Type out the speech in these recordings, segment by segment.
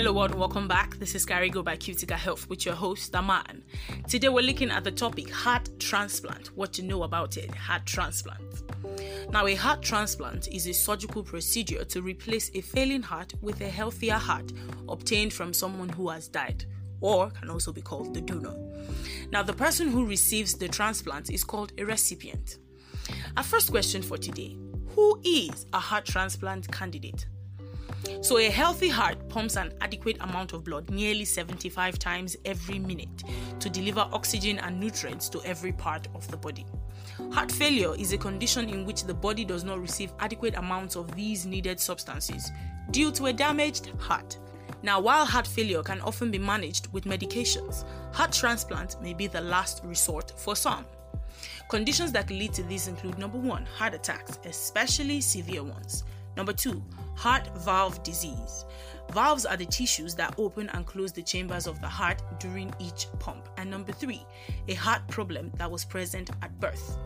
Hello world, welcome back. This is CareGo by Cutica Health with your host, Aman. Today we're looking at the topic heart transplant, what to know about it, heart transplant. Now a heart transplant is a surgical procedure to replace a failing heart with a healthier heart obtained from someone who has died, or can also be called the donor. Now the person who receives the transplant is called a recipient. Our first question for today, who is a heart transplant candidate? So a healthy heart pumps an adequate amount of blood nearly 75 times every minute to deliver oxygen and nutrients to every part of the body. Heart failure is a condition in which the body does not receive adequate amounts of these needed substances due to a damaged heart. Now, while heart failure can often be managed with medications, heart transplant may be the last resort for some. Conditions that lead to this include number 1, heart attacks, especially severe ones. Number 2, heart valve disease. Valves are the tissues that open and close the chambers of the heart during each pump. And number 3, a heart problem that was present at birth.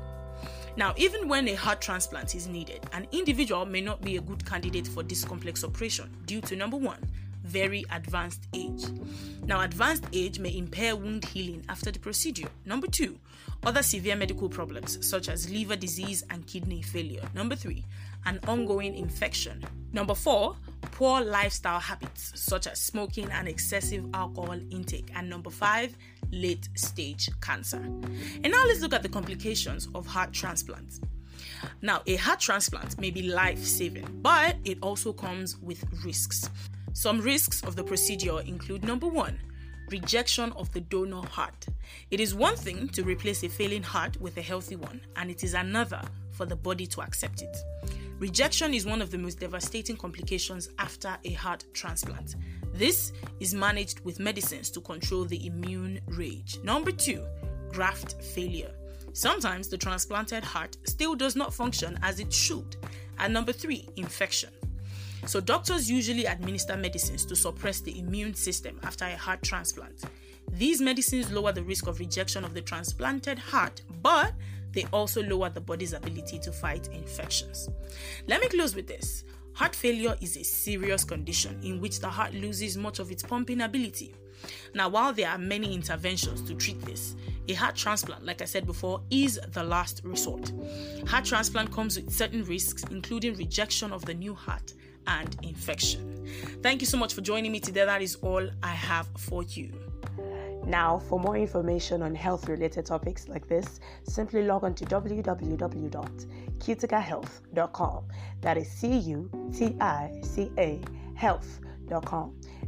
Now, even when a heart transplant is needed, an individual may not be a good candidate for this complex operation due to number 1, very advanced age. Now, advanced age may impair wound healing after the procedure. Number 2, other severe medical problems such as liver disease and kidney failure. Number 3, an ongoing infection. Number 4, poor lifestyle habits such as smoking and excessive alcohol intake. And number 5, late stage cancer. And now let's look at the complications of heart transplants. Now, a heart transplant may be life-saving, but it also comes with risks. Some risks of the procedure include number 1, rejection of the donor heart. It is one thing to replace a failing heart with a healthy one, and it is another for the body to accept it. Rejection is one of the most devastating complications after a heart transplant. This is managed with medicines to control the immune rage. Number 2, graft failure. Sometimes the transplanted heart still does not function as it should. And number 3, infection. So doctors usually administer medicines to suppress the immune system after a heart transplant. These medicines lower the risk of rejection of the transplanted heart, but they also lower the body's ability to fight infections. Let me close with this. Heart failure is a serious condition in which the heart loses much of its pumping ability. Now, while there are many interventions to treat this, a heart transplant, like I said before, is the last resort. Heart transplant comes with certain risks, including rejection of the new heart and infection. Thank you so much for joining me today. That is all I have for you. Now, for more information on health-related topics like this, simply log on to www.cuticahealth.com. That is CUTICA health.com.